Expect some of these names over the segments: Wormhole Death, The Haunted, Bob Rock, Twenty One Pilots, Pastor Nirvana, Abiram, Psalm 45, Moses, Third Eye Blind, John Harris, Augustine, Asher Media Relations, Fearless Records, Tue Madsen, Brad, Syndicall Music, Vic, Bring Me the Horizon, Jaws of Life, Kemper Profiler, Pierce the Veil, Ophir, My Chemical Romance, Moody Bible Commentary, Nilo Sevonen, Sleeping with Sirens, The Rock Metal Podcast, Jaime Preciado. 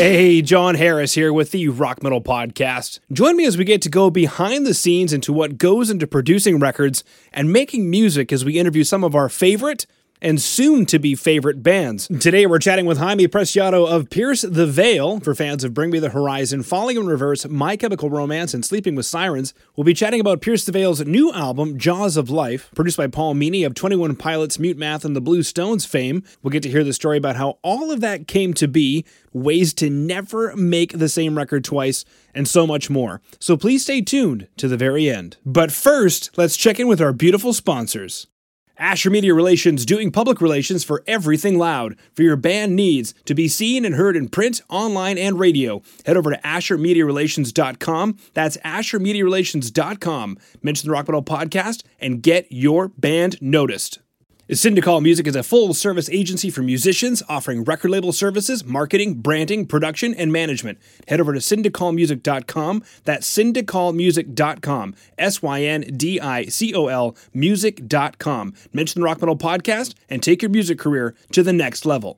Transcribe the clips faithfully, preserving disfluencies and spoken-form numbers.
Hey, John Harris here with the Rock Metal Podcast. Join me as we get to go behind the scenes into what goes into producing records and making music as we interview some of our favorite and soon-to-be favorite bands. Today we're chatting with Jaime Preciado of Pierce the Veil. For fans of Bring Me the Horizon, Falling in Reverse, My Chemical Romance, and Sleeping with Sirens, we'll be chatting about Pierce the Veil's new album, Jaws of Life, produced by Paul Meany of Twenty One Pilots, Mute Math, and The Blue Stones fame. We'll get to hear the story about how all of that came to be, ways to never make the same record twice, and so much more. So please stay tuned to the very end. But first, let's check in with our beautiful sponsors. Asher Media Relations, doing public relations for everything loud. For your band needs to be seen and heard in print, online, and radio. Head over to asher media relations dot com. That's asher media relations dot com. Mention the Rock Metal Podcast and get your band noticed. Syndicall Music is a full-service agency for musicians, offering record label services, marketing, branding, production, and management. Head over to syndicall music dot com. That's syndicall music dot com. S Y N D I C O L music dot com. Mention the Rock Metal Podcast and take your music career to the next level.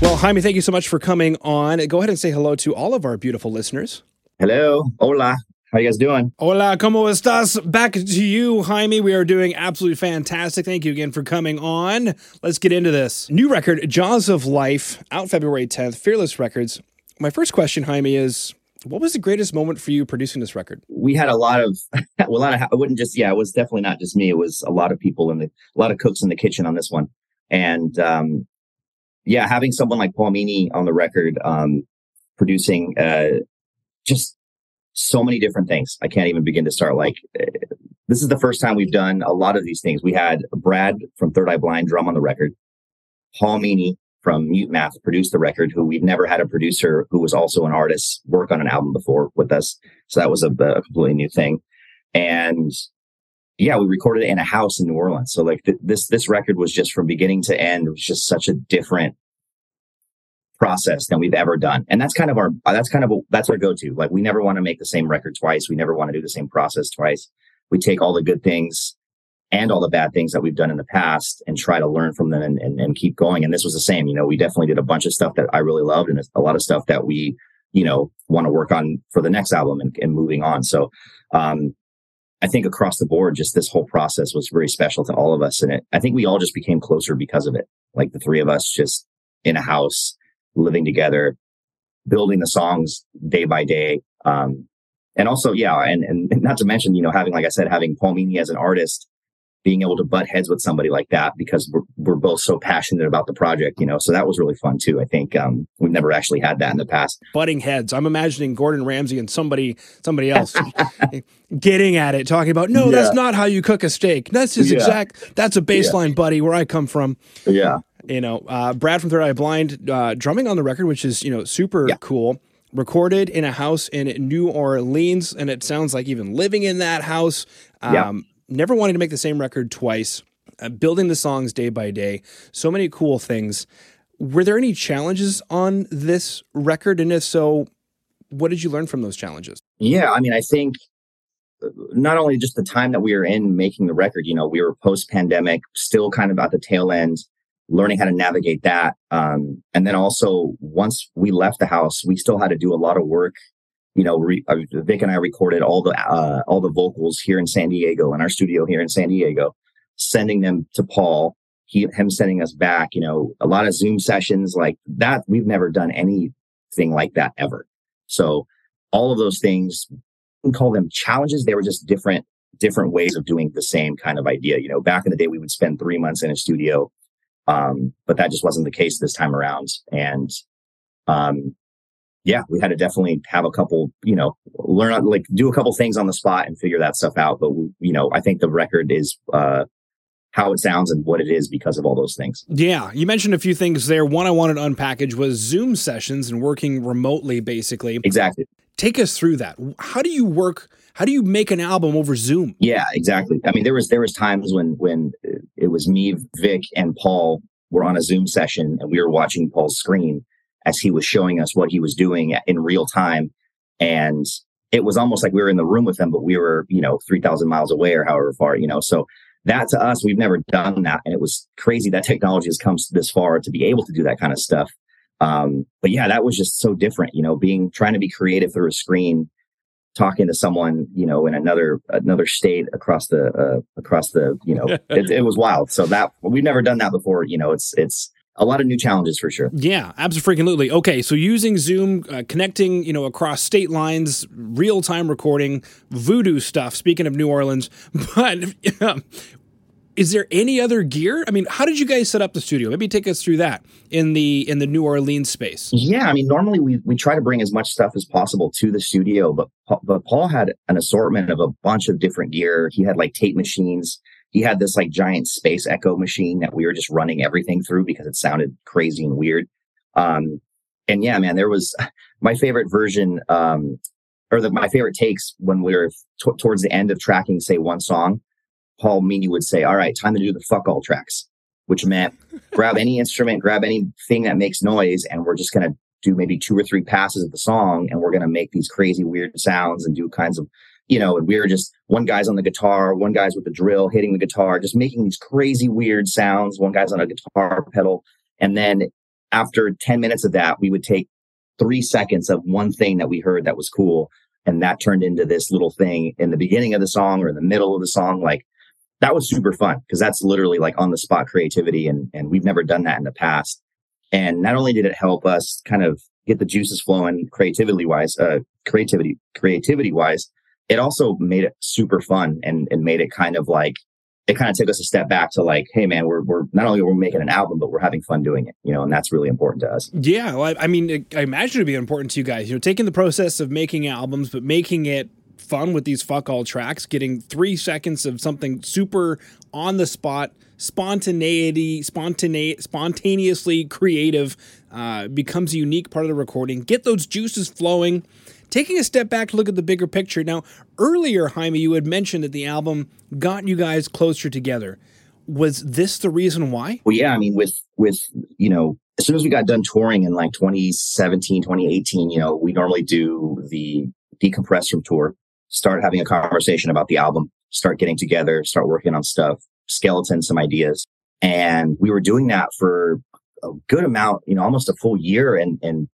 Well, Jaime, thank you so much for coming on. Go ahead and say hello to all of our beautiful listeners. Hello. Hola. How you guys doing? Hola, ¿cómo estás? Back to you, Jaime. We are doing absolutely fantastic. Thank you again for coming on. Let's get into this. New record, Jaws of Life, out February tenth, Fearless Records. My first question, Jaime, is what was the greatest moment for you producing this record? We had a lot of, a lot of, I wouldn't just, yeah, it was definitely not just me. It was a lot of people in the, a lot of cooks in the kitchen on this one. And um, yeah, having someone like Paul Meany on the record, um, producing uh, just, so many different things. I can't even begin to start. Like, this is the first time we've done a lot of these things. We had Brad from Third Eye Blind drum on the record. Paul Meany from Mute Math produced the record, who we've never had a producer who was also an artist work on an album before with us. So that was a, a completely new thing. And yeah, we recorded it in a house in New Orleans. So like th- this, this record was just from beginning to end. It was just such a different process than we've ever done, and that's kind of our that's kind of a, that's our go-to. Like, we never want to make the same record twice. We never want to do the same process twice. We take all the good things and all the bad things that we've done in the past and try to learn from them and, and, and keep going. And this was the same. You know, we definitely did a bunch of stuff that I really loved and a lot of stuff that we, you know, want to work on for the next album and, and moving on. So um I think across the board, just this whole process was very special to all of us, and it I think we all just became closer because of it. Like, the three of us just in a house, living together, building the songs day by day. Um, and also, yeah, and, and not to mention, you know, having, like I said, having Paul Meany as an artist, being able to butt heads with somebody like that, because we're, we're both so passionate about the project, you know, so that was really fun too. I think um, we've never actually had that in the past. Butting heads. I'm imagining Gordon Ramsay and somebody, somebody else getting at it, talking about, no, yeah. That's not how you cook a steak. That's just yeah. exact. That's a baseline, yeah. buddy, where I come from. Yeah. You know, uh, Brad from Third Eye Blind uh, drumming on the record, which is, you know, super yeah. cool. Recorded in a house in New Orleans, and it sounds like even living in that house. Um, yeah. Never wanted to make the same record twice. Uh, building the songs day by day. So many cool things. Were there any challenges on this record? And if so, what did you learn from those challenges? Yeah, I mean, I think not only just the time that we were in making the record, you know, we were post-pandemic, still kind of at the tail end, learning how to navigate that. Um, and then also, once we left the house, we still had to do a lot of work. You know, re- Vic and I recorded all the uh, all the vocals here in San Diego, in our studio here in San Diego, sending them to Paul, he, him sending us back, you know, a lot of Zoom sessions like that. We've never done anything like that ever. So all of those things, we call them challenges. They were just different, different ways of doing the same kind of idea. You know, back in the day, we would spend three months in a studio. Um, but that just wasn't the case this time around. And, um, yeah, we had to definitely have a couple, you know, learn, like do a couple things on the spot and figure that stuff out. But, we, you know, I think the record is, uh, how it sounds and what it is because of all those things. Yeah. You mentioned a few things there. One I wanted to unpackage was Zoom sessions and working remotely, basically. Exactly. Take us through that. How do you work? How do you make an album over Zoom? Yeah, exactly. I mean, there was, there was times when, when it was me, Vic, and Paul were on a Zoom session, and we were watching Paul's screen as he was showing us what he was doing in real time. And it was almost like we were in the room with him, but we were, you know, three thousand miles away or however far, you know, so that to us, we've never done that. And it was crazy that technology has come this far to be able to do that kind of stuff. Um, but yeah, that was just so different, you know, being, trying to be creative through a screen, talking to someone, you know, in another, another state across the, uh, across the, you know, it, it was wild. So that, we've never done that before. You know, it's, it's a lot of new challenges for sure. Yeah, absolutely. Okay. So using Zoom, uh, connecting, you know, across state lines, real time recording, voodoo stuff, speaking of New Orleans, but um, is there any other gear? I mean, how did you guys set up the studio? Maybe take us through that in the in the New Orleans space. Yeah, I mean, normally we we try to bring as much stuff as possible to the studio, but but Paul had an assortment of a bunch of different gear. He had like tape machines. He had this like giant space echo machine that we were just running everything through because it sounded crazy and weird. Um, and yeah, man, there was my favorite version um, or the, my favorite takes when we were t- towards the end of tracking, say one song. Paul Meany would say, all right, time to do the fuck all tracks, which meant grab any instrument, grab anything that makes noise. And we're just going to do maybe two or three passes of the song. And we're going to make these crazy, weird sounds and do kinds of, you know, and we were just, one guy's on the guitar, one guy's with the drill, hitting the guitar, just making these crazy, weird sounds. One guy's on a guitar pedal. And then after ten minutes of that, we would take three seconds of one thing that we heard that was cool. And that turned into this little thing in the beginning of the song or in the middle of the song, like, that was super fun because that's literally like on the spot creativity. And, and we've never done that in the past. And not only did it help us kind of get the juices flowing creativity wise, uh, creativity, creativity wise, it also made it super fun and, and made it kind of like, it kind of took us a step back to like, hey man, we're, we're not only we're making an album, but we're having fun doing it, you know, and that's really important to us. Yeah. Well, I, I mean, it, I imagine it'd be important to you guys, you know, taking the process of making albums, but making it fun with these fuck all tracks, getting three seconds of something super on the spot, spontaneity, spontane, spontaneously creative, uh, becomes a unique part of the recording. Get those juices flowing, taking a step back to look at the bigger picture. Now, earlier, Jaime, you had mentioned that the album got you guys closer together. Was this the reason why? Well, yeah, I mean, with, with, you know, as soon as we got done touring in like twenty seventeen, twenty eighteen, you know, we normally do the decompress from tour. Start having a conversation about the album, start getting together, start working on stuff, skeleton, some ideas. And we were doing that for a good amount, you know, almost a full year. And and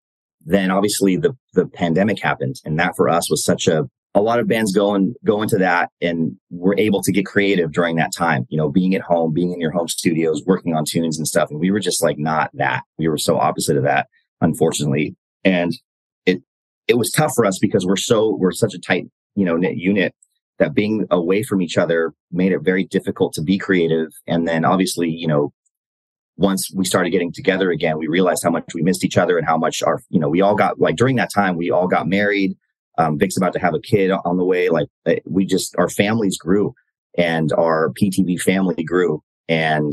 then obviously the the pandemic happened. And that for us was such a, a lot of bands go, and, go into that and were able to get creative during that time, you know, being at home, being in your home studios, working on tunes and stuff. And we were just like, not that. We were so opposite of that, unfortunately. And it it was tough for us because we're so, we're such a tight, you know, knit unit that being away from each other made it very difficult to be creative. And then obviously, you know, once we started getting together again, we realized how much we missed each other and how much our, you know, we all got like during that time, we all got married. Um, Vic's about to have a kid on the way. Like we just, our families grew and our P T V family grew. And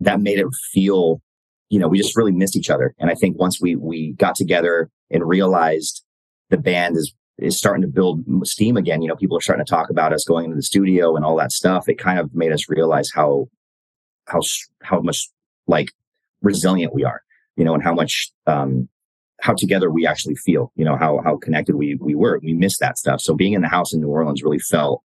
that made it feel, you know, we just really missed each other. And I think once we, we got together and realized the band is, is starting to build steam again. You know, people are starting to talk about us going into the studio and all that stuff. It kind of made us realize how, how, how much like resilient we are, you know, and how much, um, how together we actually feel, you know, how, how connected we, we were. We missed that stuff. So being in the house in New Orleans really felt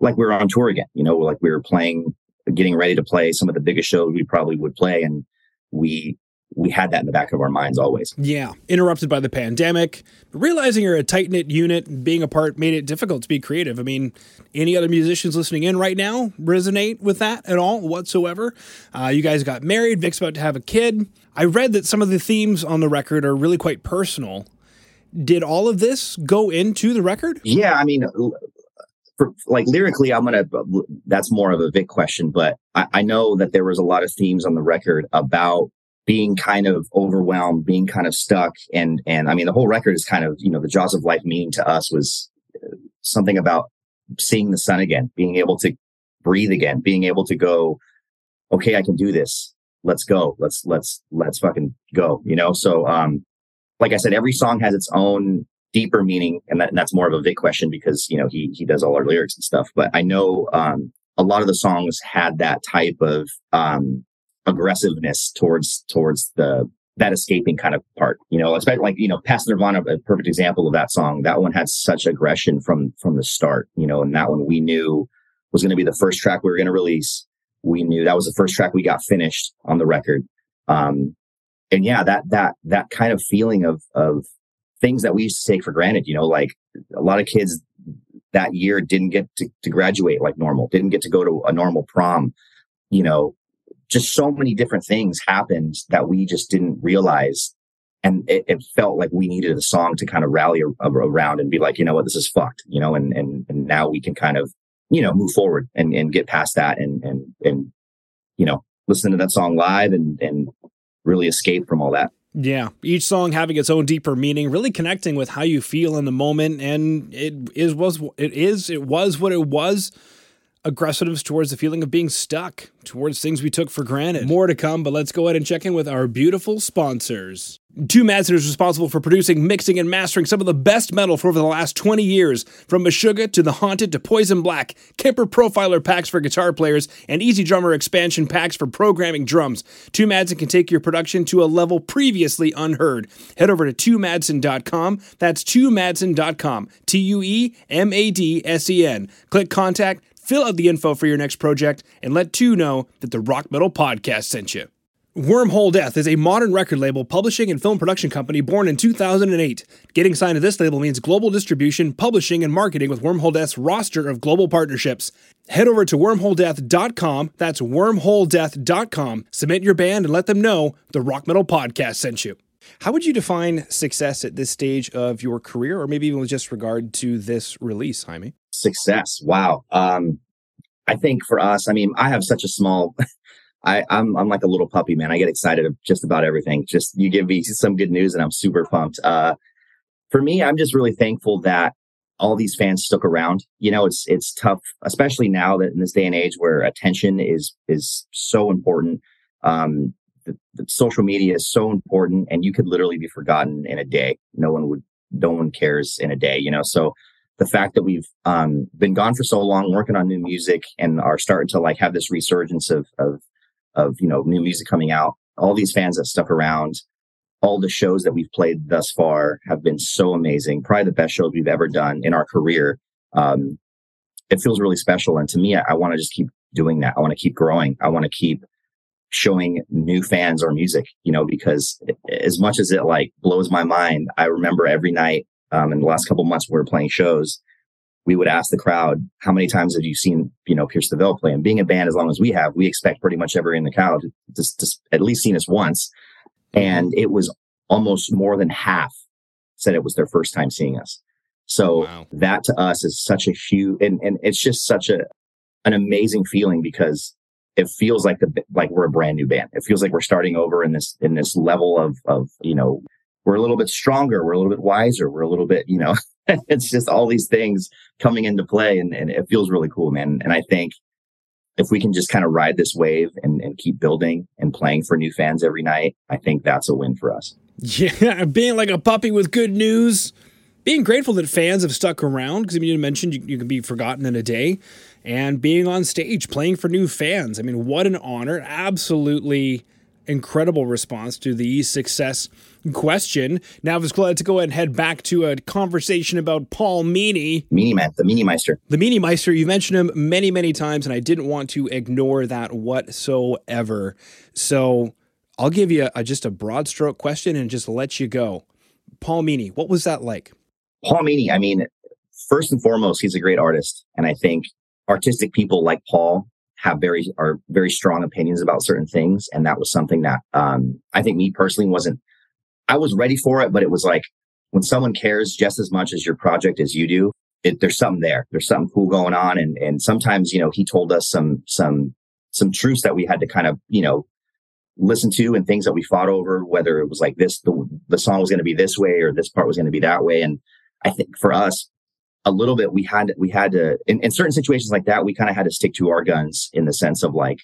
like we were on tour again, you know, like we were playing, getting ready to play some of the biggest shows we probably would play. And we, we had that in the back of our minds always. Yeah. Interrupted by the pandemic, realizing you're a tight knit unit, being apart made it difficult to be creative. I mean, any other musicians listening in right now resonate with that at all whatsoever? Uh, you guys got married. Vic's about to have a kid. I read that some of the themes on the record are really quite personal. Did all of this go into the record? Yeah. I mean, for, like lyrically, I'm going to, that's more of a Vic question, but I, I know that there was a lot of themes on the record about being kind of overwhelmed, being kind of stuck. And, and I mean, the whole record is kind of, you know, the Jaws of Life meaning to us was something about seeing the sun again, being able to breathe again, being able to go, okay, I can do this. Let's go. Let's, let's, let's fucking go, you know? So, um, like I said, every song has its own deeper meaning. And, that, and that's more of a Vic question because, you know, he, he does all our lyrics and stuff, but I know, um, a lot of the songs had that type of, um, aggressiveness towards towards the that escaping kind of part, you know, especially like, you know, Pastor Nirvana, a perfect example of that song. That one had such aggression from from the start, you know, and that one we knew was going to be the first track we were going to release. We knew that was the first track we got finished on the record. Um, and yeah, that that that kind of feeling of of things that we used to take for granted, you know, like a lot of kids that year didn't get to, to graduate like normal, didn't get to go to a normal prom, you know, just so many different things happened that we just didn't realize. And it, it felt like we needed a song to kind of rally a, a, around and be like, you know what, this is fucked, you know, and, and, and now we can kind of, you know, move forward and, and get past that and, and, and, you know, listen to that song live and, and really escape from all that. Yeah, each song having its own deeper meaning, really connecting with how you feel in the moment, and it is was it is it was what it was. Aggressive towards the feeling of being stuck, towards things we took for granted. More to come, but let's go ahead and check in with our beautiful sponsors. Tue Madsen is responsible for producing, mixing, and mastering some of the best metal for over the last twenty years. From Meshuggah to The Haunted to Poison Black, Kemper Profiler packs for guitar players, and Easy Drummer expansion packs for programming drums. Tue Madsen can take your production to a level previously unheard. Head over to Tue Madsen dot com. That's Tue Madsen dot com. T U E M A D S E N. Click Contact, fill out the info for your next project, and let Tue know that the Rock Metal Podcast sent you. Wormhole Death is a modern record label, publishing, and film production company born in two thousand eight. Getting signed to this label means global distribution, publishing, and marketing with Wormhole Death's roster of global partnerships. Head over to wormhole death dot com, that's wormhole death dot com, submit your band, and let them know the Rock Metal Podcast sent you. How would you define success at this stage of your career, or maybe even with just regard to this release, Jaime? Success. Wow. Um, I think for us, I mean, I have such a small, I, I'm, I'm like a little puppy, man. I get excited just about everything. Just you give me some good news and I'm super pumped. Uh, for me, I'm just really thankful that all these fans stuck around. You know, it's, it's tough, especially now that in this day and age where attention is, is so important. Um, The, the social media is so important, and you could literally be forgotten in a day. No one would, no one cares in a day, you know? So the fact that we've um, been gone for so long, working on new music, and are starting to like have this resurgence of, of, of, you know, new music coming out, all these fans that stuck around, all the shows that we've played thus far have been so amazing. Probably the best shows we've ever done in our career. Um, it feels really special. And to me, I, I want to just keep doing that. I want to keep growing. I want to keep showing new fans our music, you know, because as much as it like blows my mind, I remember every night um, in the last couple months we were playing shows, we would ask the crowd, how many times have you seen, you know, Pierce the Veil play? And being a band as long as we have, we expect pretty much every in the crowd to, to, to at least seen us once. And it was almost more than half said it was their first time seeing us. So wow. That to us is such a huge, and, and it's just such a an amazing feeling, because it feels like the like we're a brand new band. It feels like we're starting over in this in this level of of you know, we're a little bit stronger, we're a little bit wiser, we're a little bit, you know, it's just all these things coming into play, and, and it feels really cool, man. And I think if we can just kind of ride this wave and, and keep building and playing for new fans every night, I think that's a win for us. Yeah, being like a puppy with good news. Being grateful that fans have stuck around, because I mean, you mentioned you, you can be forgotten in a day, and being on stage, playing for new fans. I mean, what an honor. Absolutely incredible response to the success question. Now, I was glad to go ahead and head back to a conversation about Paul Meany. Meany Man, the Meany Meister. The Meany Meister. You mentioned him many, many times, and I didn't want to ignore that whatsoever. So I'll give you a, just a broad stroke question and just let you go. Paul Meany, what was that like? Paul Meany, I mean, first and foremost, he's a great artist. And I think artistic people like Paul have very, are very strong opinions about certain things. And that was something that um, I think me personally wasn't, I was ready for it, but it was like when someone cares just as much as your project as you do, it, there's something there, there's something cool going on. And, and sometimes, you know, he told us some, some, some truths that we had to kind of, you know, listen to, and things that we fought over, whether it was like this, the, the song was going to be this way, or this part was going to be that way. And I think for us, a little bit, we had we had to, in, in certain situations like that, we kind of had to stick to our guns, in the sense of like,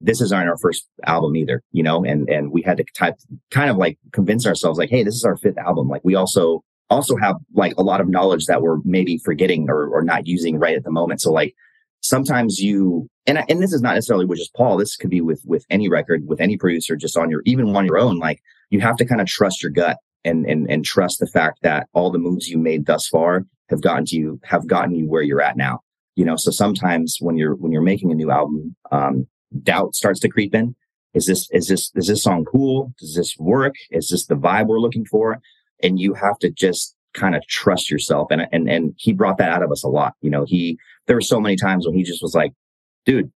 this isn't our first album either, you know, and and we had to type, kind of like convince ourselves like, hey, this is our fifth album. Like we also also have like a lot of knowledge that we're maybe forgetting or, or not using right at the moment. So like sometimes you, and I, and this is not necessarily with just Paul, this could be with with any record, with any producer, just on your, even on your own, like you have to kind of trust your gut. And, and and trust the fact that all the moves you made thus far have gotten to you, have gotten you where you're at now. You know, so sometimes when you're when you're making a new album, um, doubt starts to creep in, Is this, is this, is this song cool? Does this work? Is this the vibe we're looking for? And you have to just kind of trust yourself. And, and, and he brought that out of us a lot. You know, he, there were so many times when he just was like, dude,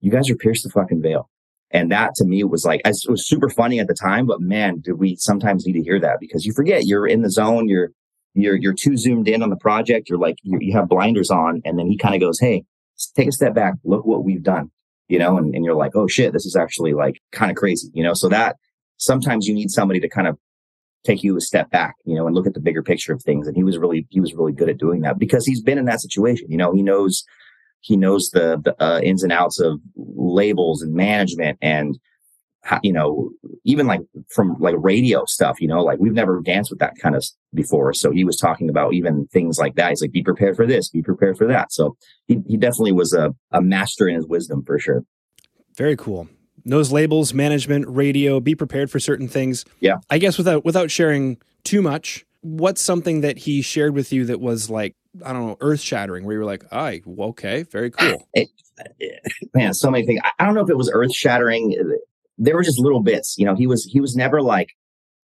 you guys are Pierce the fucking Veil. And that to me was like, it was super funny at the time, but man, did we sometimes need to hear that, because you forget you're in the zone. You're, you're, you're too zoomed in on the project. You're like, you're, you have blinders on. And then he kind of goes, hey, take a step back. Look what we've done. You know, and, and you're like, oh shit, this is actually like kind of crazy, you know? So that sometimes you need somebody to kind of take you a step back, you know, and look at the bigger picture of things. And he was really, he was really good at doing that, because he's been in that situation. You know, he knows, he knows the, the uh, ins and outs of labels and management and, how, you know, even like from like radio stuff, you know, like we've never danced with that kind of before. So he was talking about even things like that. He's like, be prepared for this, be prepared for that. So he, he definitely was a, a master in his wisdom for sure. Very cool. Those labels, management, radio, be prepared for certain things. Yeah. I guess without, without sharing too much, what's something that he shared with you that was like, I don't know, earth shattering, where you were like, "Ah, oh, okay, very cool." It, it, man, so many things. I, I don't know if it was earth shattering. There were just little bits, you know. He was he was never like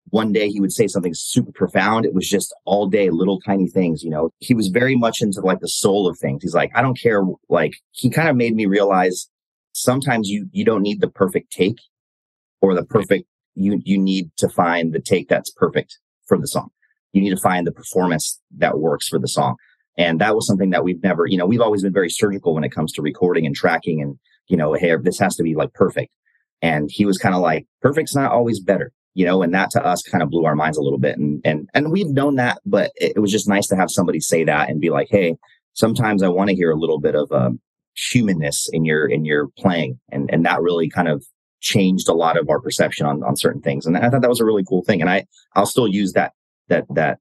one day he would say something super profound. It was just all day little tiny things, you know. He was very much into like the soul of things. He's like, I don't care. Like he kind of made me realize sometimes you you don't need the perfect take or the perfect. You you need to find the take that's perfect for the song. You need to find the performance that works for the song. And that was something that we've never, you know, we've always been very surgical when it comes to recording and tracking and, you know, hey, this has to be like perfect. And he was kind of like, perfect's not always better, you know, and that to us kind of blew our minds a little bit. And, and, and we've known that, but it, it was just nice to have somebody say that and be like, hey, sometimes I want to hear a little bit of um, humanness in your, in your playing. And, and that really kind of changed a lot of our perception on, on certain things. And I thought that was a really cool thing. And I, I'll still use that, that, that,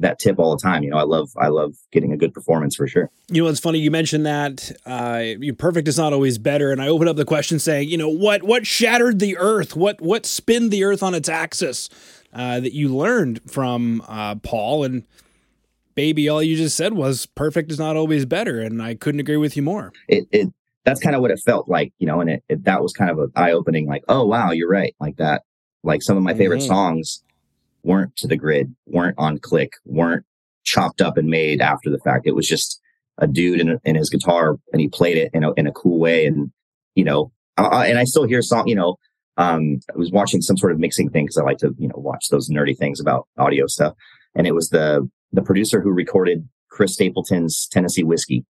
that tip all the time. You know, I love, I love getting a good performance for sure. You know, it's funny. You mentioned that, uh, you perfect is not always better. And I opened up the question saying, you know, what, what shattered the earth? What, what spin the earth on its axis, uh, that you learned from, uh, Paul? And baby, all you just said was perfect is not always better. And I couldn't agree with you more. It, it that's kind of what it felt like, you know, and it, it that was kind of an eye opening, like, oh wow, you're right. Like that, like some of my favorite mm-hmm. songs weren't to the grid, weren't on click, weren't chopped up and made after the fact. It was just a dude in, a, in his guitar, and he played it in a, in a cool way. And, you know, I, and I still hear song, you know, um, I was watching some sort of mixing thing because I like to, you know, watch those nerdy things about audio stuff. And it was the, the producer who recorded Chris Stapleton's Tennessee Whiskey.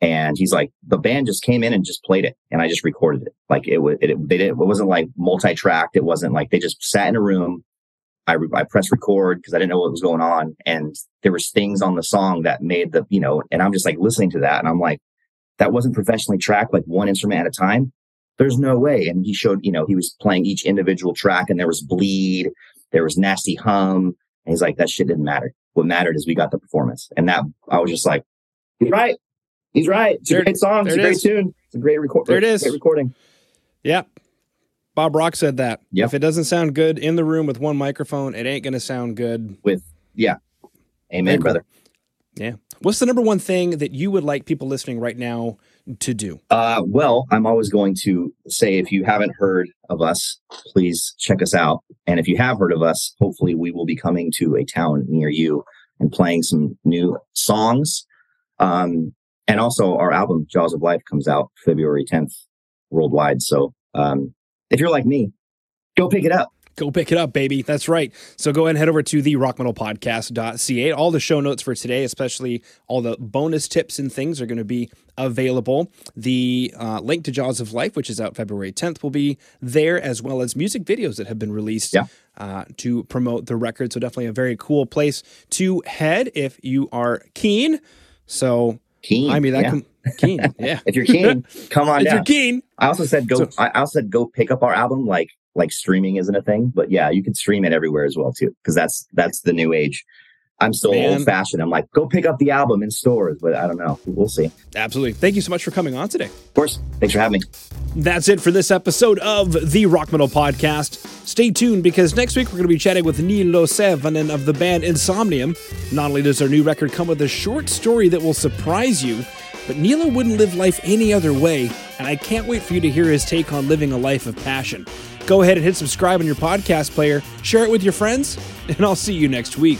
And he's like, the band just came in and just played it. And I just recorded it. Like it was, it, it, they didn't, it wasn't like multi-tracked. It wasn't like, they just sat in a room. I, re- I pressed record because I didn't know what was going on. And there was things on the song that made the, you know, and I'm just like listening to that. And I'm like, that wasn't professionally tracked, like one instrument at a time. There's no way. And he showed, you know, he was playing each individual track and there was bleed, there was nasty hum. And he's like, that shit didn't matter. What mattered is we got the performance. And that, I was just like, he's right. He's right. It's there, a great song. It's a great is. tune. It's a great record. There it is. Great recording. Yeah. Bob Rock said that. Yep. If it doesn't sound good in the room with one microphone, it ain't going to sound good. With, yeah. Amen, cool. Brother. Yeah. What's the number one thing that you would like people listening right now to do? Uh, well, I'm always going to say, if you haven't heard of us, please check us out. And if you have heard of us, hopefully we will be coming to a town near you and playing some new songs. Um, and also our album, Jaws of Life, comes out February tenth worldwide. So, um, if you're like me, go pick it up. Go pick it up, baby. That's right. So go ahead and head over to the rock metal podcast dot c a. All the show notes for today, especially all the bonus tips and things, are going to be available. The uh, link to Jaws of Life, which is out February tenth, will be there, as well as music videos that have been released yeah. uh, to promote the record. So definitely a very cool place to head if you are keen. So keen, I mean, that yeah. can... Keen, yeah. If you're keen, come on if down. If you're keen, I also said go. So, I also said go pick up our album. Like like streaming isn't a thing, but yeah, you can stream it everywhere as well too, because that's that's the new age. I'm still old fashioned. I'm like, go pick up the album in stores, but I don't know. We'll see. Absolutely. Thank you so much for coming on today. Of course. Thanks for having me. That's it for this episode of the Rock Metal Podcast. Stay tuned, because next week we're going to be chatting with Nilo Sevonen of the band Insomnium. Not only does their new record come with a short story that will surprise you, but Nilo wouldn't live life any other way, and I can't wait for you to hear his take on living a life of passion. Go ahead and hit subscribe on your podcast player, share it with your friends, and I'll see you next week.